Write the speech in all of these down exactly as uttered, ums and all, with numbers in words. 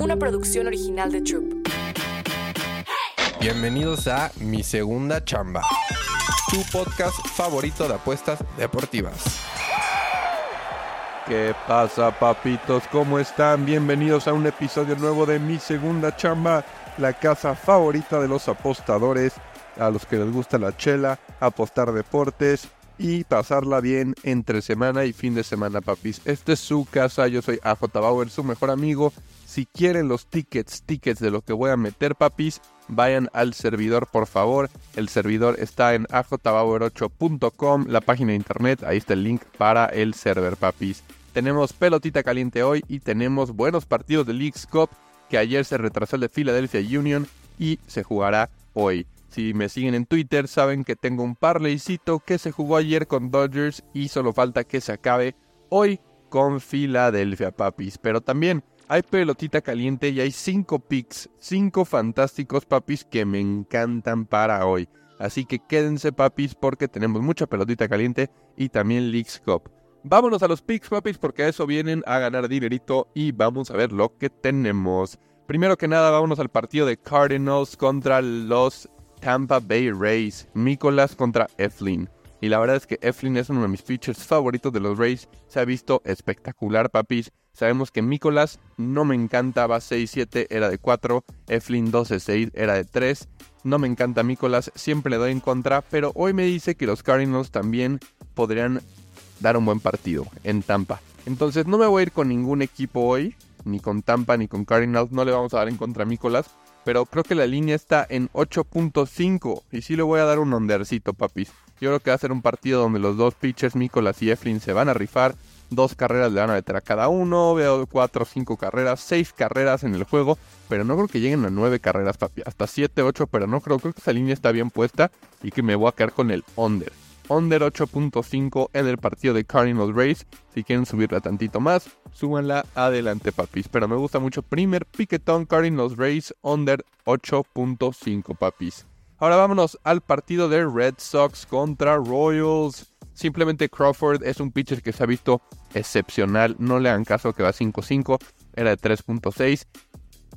una producción original de Troop. Bienvenidos a Mi Segunda Chamba, tu podcast favorito de apuestas deportivas. ¿Qué pasa, papitos? ¿Cómo están? Bienvenidos a un episodio nuevo de Mi Segunda Chamba, la casa favorita de los apostadores, a los que les gusta la chela, apostar deportes y pasarla bien entre semana y fin de semana, papis. Esta es su casa, yo soy A J Bauer, su mejor amigo. Si quieren los tickets, tickets de lo que voy a meter, papis, vayan al servidor, por favor. El servidor está en a j bauer ocho punto com, la página de internet. Ahí está el link para el server, papis. Tenemos pelotita caliente hoy y tenemos buenos partidos de League Cup, que ayer se retrasó el de Philadelphia Union y se jugará hoy. Si me siguen en Twitter saben que tengo un parlaycito que se jugó ayer con Dodgers y solo falta que se acabe hoy con Philadelphia, papis. Pero también hay pelotita caliente y hay cinco picks, cinco fantásticos, papis, que me encantan para hoy. Así que quédense, papis, porque tenemos mucha pelotita caliente y también League Cup. Vámonos a los picks, papis, porque a eso vienen a ganar dinerito y vamos a ver lo que tenemos. Primero que nada, vámonos al partido de Cardinals contra los Tampa Bay Rays, Mikolas contra Eflin. Y la verdad es que Eflin es uno de mis pitchers favoritos de los Rays. Se ha visto espectacular, papis. Sabemos que Mikolas no me encanta. Va seis siete, era de cuatro. Eflin doce seis, era de tres. No me encanta Mikolas, siempre le doy en contra. Pero hoy me dice que los Cardinals también podrían dar un buen partido en Tampa. Entonces no me voy a ir con ningún equipo hoy. Ni con Tampa, ni con Cardinals. No le vamos a dar en contra a Mikolas. Pero creo que la línea está en ocho punto cinco. Y sí le voy a dar un undercito, papis. Yo creo que va a ser un partido donde los dos pitchers, Mikolas y Eflin, se van a rifar. Dos carreras le van a meter a cada uno. Veo cuatro, cinco carreras, seis carreras en el juego. Pero no creo que lleguen a nueve carreras, papi. Hasta siete, ocho, pero no creo. Creo que esa línea está bien puesta y que me voy a quedar con el under. Under ocho punto cinco en el partido de Cardinals Rays. Si quieren subirla tantito más, súbanla adelante, papis. Pero me gusta mucho. Primer piquetón, Cardinals Rays, under ocho punto cinco, papis. Ahora vámonos al partido de Red Sox contra Royals. Simplemente Crawford es un pitcher que se ha visto excepcional. No le hagan caso que va cinco cinco. Era de tres punto seis.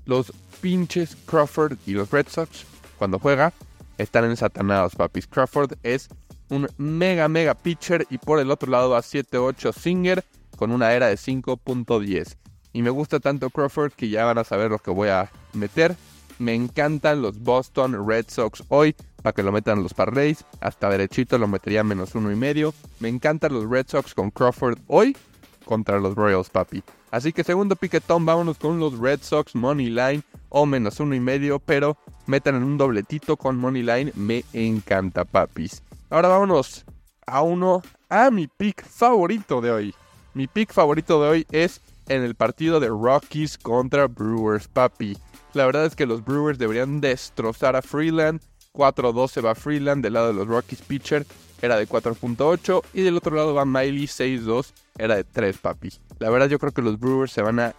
Los pinches Crawford y los Red Sox, cuando juega, están ensatanados, papis. Crawford es un mega, mega pitcher. Y por el otro lado va siete ocho Singer con una era de cinco punto diez. Y me gusta tanto Crawford que ya van a saber lo que voy a meter. Me encantan los Boston Red Sox hoy, para que lo metan los parlays. Hasta derechito lo metería menos uno y medio. Me encantan los Red Sox con Crawford hoy contra los Royals, papi. Así que segundo piquetón, vámonos con los Red Sox money line o menos uno y medio, pero metan en un dobletito con money line. Me encanta, papis. Ahora vámonos a uno, a mi pick favorito de hoy. Mi pick favorito de hoy es en el partido de Rockies contra Brewers, papi. La verdad es que los Brewers deberían destrozar a Freeland. cuatro doce va Freeland del lado de los Rockies, pitcher era de cuatro punto ocho. Y del otro lado va Miley, seis dos, era de tres, papi. La verdad yo creo que los Brewers se van a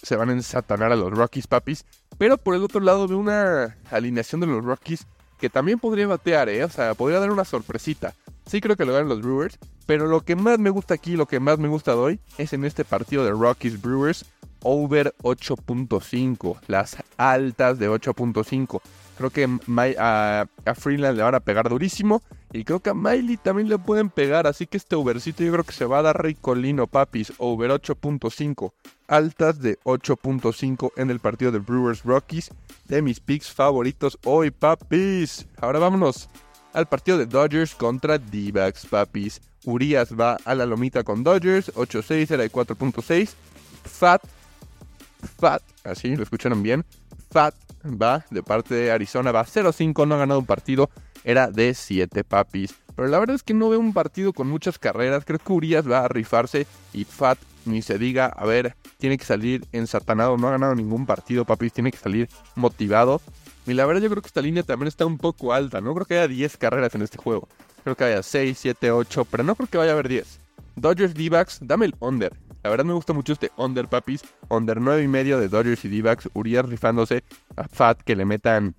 se van a ensatanar a los Rockies, papis. Pero por el otro lado veo una alineación de los Rockies que también podría batear, ¿eh? O sea, podría dar una sorpresita. Sí creo que lo ganan los Brewers, pero lo que más me gusta aquí, lo que más me gusta de hoy, es en este partido de Rockies Brewers. Over ocho punto cinco, las altas de ocho punto cinco. Creo que My, a, a Freeland le van a pegar durísimo. Y creo que a Miley también le pueden pegar. Así que este overcito yo creo que se va a dar ricolino, papis. Over ocho punto cinco, altas de ocho punto cinco en el partido de Brewers Rockies. De mis picks favoritos hoy, papis. Ahora vámonos al partido de Dodgers contra D-backs, papis. Urias va a la lomita con Dodgers. ocho seis, era de cuatro punto seis. Fat. Fat, así lo escucharon bien. Fat va de parte de Arizona, va cero cinco, no ha ganado un partido, era de siete, papis. Pero la verdad es que no veo un partido con muchas carreras. Creo que Urias va a rifarse y Fat, ni se diga, a ver, tiene que salir ensatanado, no ha ganado ningún partido, papis, tiene que salir motivado. Y la verdad yo creo que esta línea también está un poco alta, no creo que haya diez carreras en este juego. Creo que haya seis, siete, ocho, pero no creo que vaya a haber diez. Dodgers D-backs, dame el under. La verdad me gusta mucho este under, papis. Under nueve y medio de Dodgers y D-backs. Urias rifándose a Fat, que le metan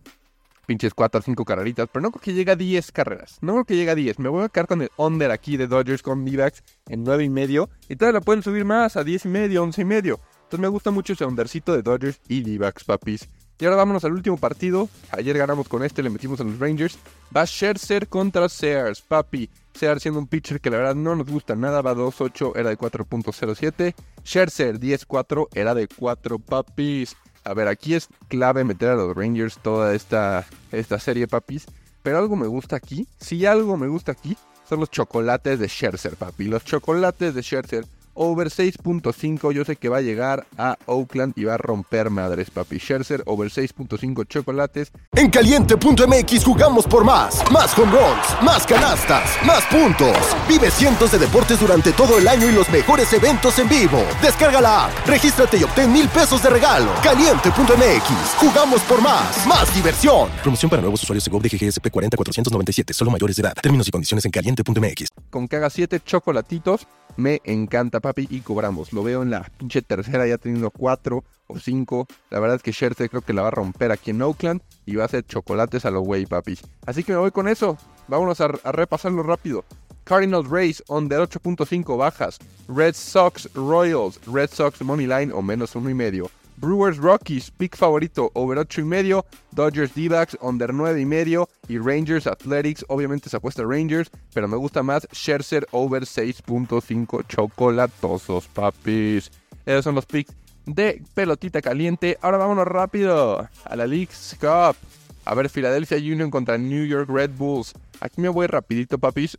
pinches cuatro o cinco carreritas. Pero no creo que llegue a diez carreras. No creo que llegue a diez. Me voy a quedar con el under aquí de Dodgers con D-backs en nueve y medio. Y todavía la pueden subir más a diez y medio, once y medio. Entonces me gusta mucho ese undercito de Dodgers y D-backs, papis. Y ahora vámonos al último partido. Ayer ganamos con este, le metimos a los Rangers. Va Scherzer contra Sears, papi. Sears siendo un pitcher que la verdad no nos gusta nada. Va dos ocho, era de cuatro punto cero siete. Scherzer diez cuatro, era de cuatro, papis. A ver, aquí es clave meter a los Rangers toda esta, esta serie, papis. Pero algo me gusta aquí, si algo me gusta aquí, son los chocolates de Scherzer, papi. Los chocolates de Scherzer. Over seis punto cinco, yo sé que va a llegar a Oakland y va a romper madres, papi. Scherzer, over seis punto cinco chocolates. En Caliente punto eme equis jugamos por más. Más home runs, más canastas, más puntos. Vive cientos de deportes durante todo el año y los mejores eventos en vivo. Descarga la app, regístrate y obtén mil pesos de regalo. Caliente punto eme equis, jugamos por más. Más diversión. Promoción para nuevos usuarios de G O V de G G S P cuarenta mil cuatrocientos noventa y siete, solo mayores de edad. Términos y condiciones en Caliente punto eme equis. Con que haga siete chocolatitos, me encanta, papi, y cobramos. Lo veo en la pinche tercera ya teniendo cuatro o cinco. La verdad es que Scherzer creo que la va a romper aquí en Oakland y va a hacer chocolates a lo güey, papi. Así que me voy con eso. Vámonos a, a repasarlo rápido. Cardinals Rays, under ocho punto cinco bajas. Red Sox Royals, Red Sox money line o menos uno y medio. Brewers Rockies, pick favorito, over ocho y medio. Dodgers D-backs, under nueve y medio. Y Rangers Athletics, obviamente se apuesta a Rangers, pero me gusta más Scherzer, over seis punto cinco chocolatosos, papis. Esos son los picks de pelotita caliente. Ahora vámonos rápido a la League Cup. A ver, Philadelphia Union contra New York Red Bulls. Aquí me voy rapidito, papis.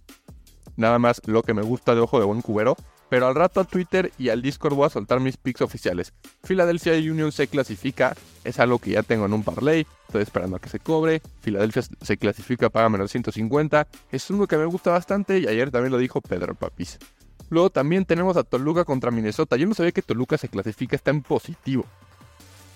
Nada más lo que me gusta de ojo de buen cubero. Pero al rato a Twitter y al Discord voy a soltar mis picks oficiales. Philadelphia Union se clasifica, es algo que ya tengo en un parlay, estoy esperando a que se cobre. Philadelphia se clasifica, paga menos ciento cincuenta, es uno que me gusta bastante y ayer también lo dijo Pedro, papis. Luego también tenemos a Toluca contra Minnesota, yo no sabía que Toluca se clasifica, está en positivo.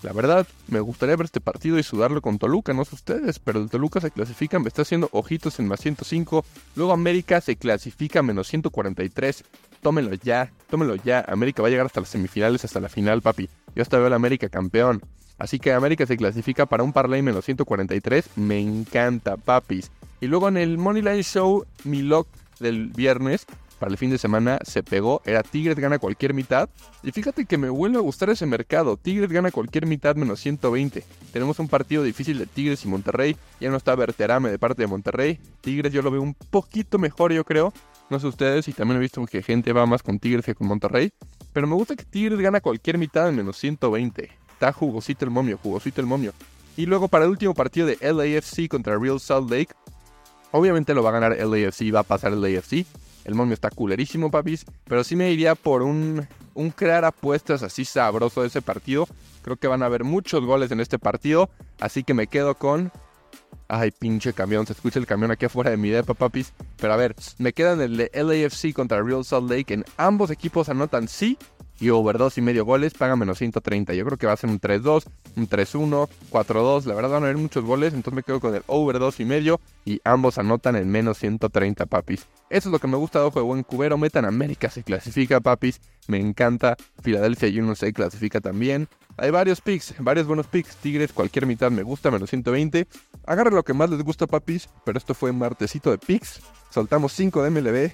La verdad, me gustaría ver este partido y sudarlo con Toluca, no sé ustedes, pero el Toluca se clasifica, me está haciendo ojitos en más ciento cinco. Luego América se clasifica, menos ciento cuarenta y tres. Tómelo ya, tómelo ya. América va a llegar hasta las semifinales, hasta la final, papi. Yo hasta veo a la América campeón. Así que América se clasifica para un parlay menos ciento cuarenta y tres. Me encanta, papis. Y luego en el Moneyline Show, mi lock del viernes, para el fin de semana se pegó, era Tigres gana cualquier mitad, y fíjate que me vuelve a gustar ese mercado, Tigres gana cualquier mitad menos ciento veinte, tenemos un partido difícil de Tigres y Monterrey, ya no está Berterame de parte de Monterrey, Tigres yo lo veo un poquito mejor yo creo, no sé ustedes, y también he visto que gente va más con Tigres que con Monterrey, pero me gusta que Tigres gana cualquier mitad en menos ciento veinte, está jugosito el momio, jugosito el momio, y luego para el último partido de L A F C contra Real Salt Lake, obviamente lo va a ganar L A F C, va a pasar L A F C. El momio está culerísimo, papis, pero sí me iría por un, un crear apuestas así sabroso de ese partido. Creo que van a haber muchos goles en este partido, así que me quedo con... Ay, pinche camión, se escucha el camión aquí afuera de mi depa, papis. Pero a ver, me quedan el de L A F C contra Real Salt Lake. En ambos equipos anotan sí y over dos y medio goles, pagan menos ciento treinta. Yo creo que va a ser un tres dos, un tres uno, cuatro dos. La verdad van a haber muchos goles, entonces me quedo con el over dos y medio y ambos anotan en menos ciento treinta, papis. Eso es lo que me gusta de ojo de buen cubero. Metan América se clasifica, papis. Me encanta. Philadelphia Union se clasifica también. Hay varios picks, varios buenos picks. Tigres, cualquier mitad me gusta, menos ciento veinte. Agarren lo que más les gusta, papis. Pero esto fue martesito de picks. Soltamos cinco de M L B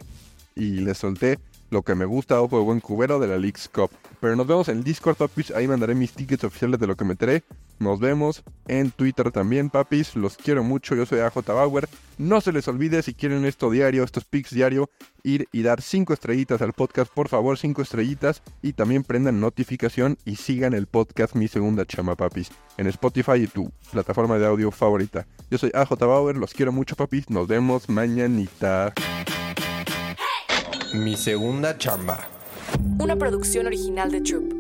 y les solté lo que me gusta ojo de buen cubero de la League Cup. Pero nos vemos en el Discord, papis. Ahí mandaré mis tickets oficiales de lo que meteré. Nos vemos en Twitter también, papis. Los quiero mucho. Yo soy ajbauer. No se les olvide, si quieren esto diario, estos pics diario, ir y dar cinco estrellitas al podcast. Por favor, cinco estrellitas. Y también prendan notificación y sigan el podcast Mi Segunda Chamba, papis. En Spotify y tu plataforma de audio favorita. Yo soy ajbauer. Los quiero mucho, papis. Nos vemos mañanita. Mi Segunda Chamba. Una producción original de Troop.